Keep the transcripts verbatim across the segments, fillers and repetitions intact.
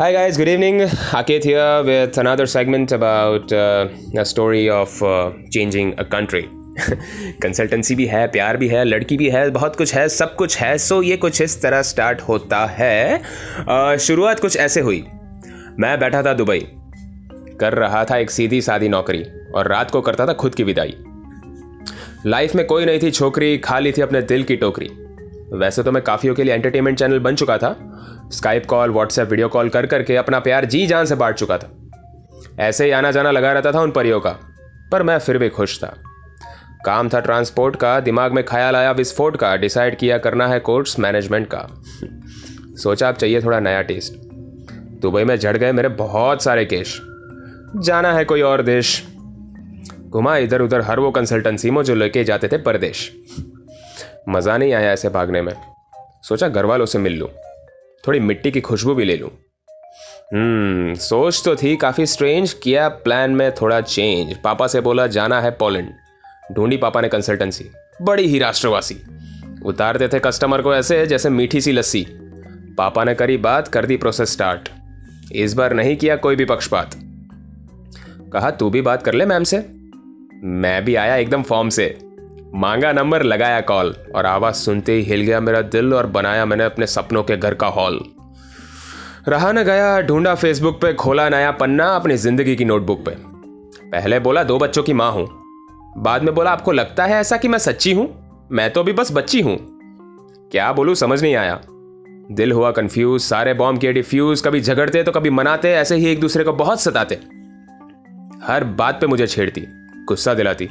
Hi guys, good evening. Aket here with another segment about uh, a story of uh, changing a country. Consultancy भी है, प्यार भी है, लड़की भी है, बहुत कुछ है, सब कुछ है. सो ये कुछ इस तरह स्टार्ट होता है. uh, शुरुआत कुछ ऐसे हुई. मैं बैठा था दुबई, कर रहा था एक सीधी सादी नौकरी और रात को करता था खुद की विदाई. लाइफ में कोई नहीं थी छोकरी, खाली थी अपने दिल की टोकरी. वैसे तो मैं काफ़ियों के लिए एंटरटेनमेंट चैनल बन चुका था. Skype call, WhatsApp, video call कर करके अपना प्यार जी जान से बांट चुका था. ऐसे ही आना जाना लगा रहता था उन परियों का, पर मैं फिर भी खुश था. काम था ट्रांसपोर्ट का, दिमाग में ख्याल आया विस्फोट का. डिसाइड किया करना है कोर्स मैनेजमेंट का. सोचा अब चाहिए थोड़ा नया टेस्ट. दुबई में झड़ गए मेरे बहुत सारे केश. जाना है कोई और देश. घुमा इधर उधर हर वो कंसल्टेंसी में जो लेके जाते थे परदेश. मज़ा नहीं आया ऐसे भागने में. सोचा घर वालों से मिल लूँ, थोड़ी मिट्टी की खुशबू भी ले लूँ. हम्म सोच तो थी काफ़ी स्ट्रेंज. किया प्लान में थोड़ा चेंज. पापा से बोला जाना है पोलैंड. ढूंढी पापा ने कंसल्टेंसी, बड़ी ही राष्ट्रवासी. उतारते थे कस्टमर को ऐसे जैसे मीठी सी लस्सी. पापा ने करी बात, कर दी प्रोसेस स्टार्ट. इस बार नहीं किया कोई भी पक्षपात. कहा तू भी बात कर ले मैम से. मैं भी आया एकदम फॉर्म से. मांगा नंबर, लगाया कॉल, और आवाज़ सुनते ही हिल गया मेरा दिल और बनाया मैंने अपने सपनों के घर का हॉल. रहा न गया, ढूंढा फेसबुक पे, खोला नया पन्ना अपनी ज़िंदगी की नोटबुक पे. पहले बोला दो बच्चों की माँ हूँ, बाद में बोला आपको लगता है ऐसा कि मैं सच्ची हूँ, मैं तो अभी बस बच्ची हूँ. क्या बोलूँ समझ नहीं आया. दिल हुआ कन्फ्यूज़. सारे बॉम्ब किए डिफ्यूज़. कभी झगड़ते तो कभी मनाते. ऐसे ही एक दूसरे को बहुत सताते. हर बात पर मुझे छेड़ती, गुस्सा दिलाती.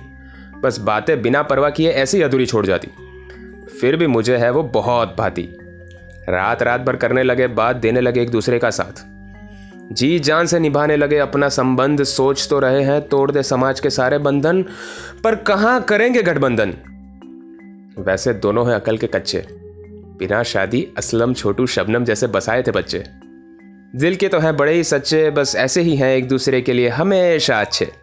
बस बातें बिना परवाह किए ऐसी अधूरी छोड़ जाती. फिर भी मुझे है वो बहुत भाती. रात रात भर करने लगे बात, देने लगे एक दूसरे का साथ. जी जान से निभाने लगे अपना संबंध. सोच तो रहे हैं तोड़ दे समाज के सारे बंधन, पर कहाँ करेंगे गठबंधन. वैसे दोनों हैं अकल के कच्चे. बिना शादी असलम छोटू शबनम जैसे बसाए थे बच्चे. दिल के तो हैं बड़े ही सच्चे, बस ऐसे ही हैं एक दूसरे के लिए हमेशा अच्छे.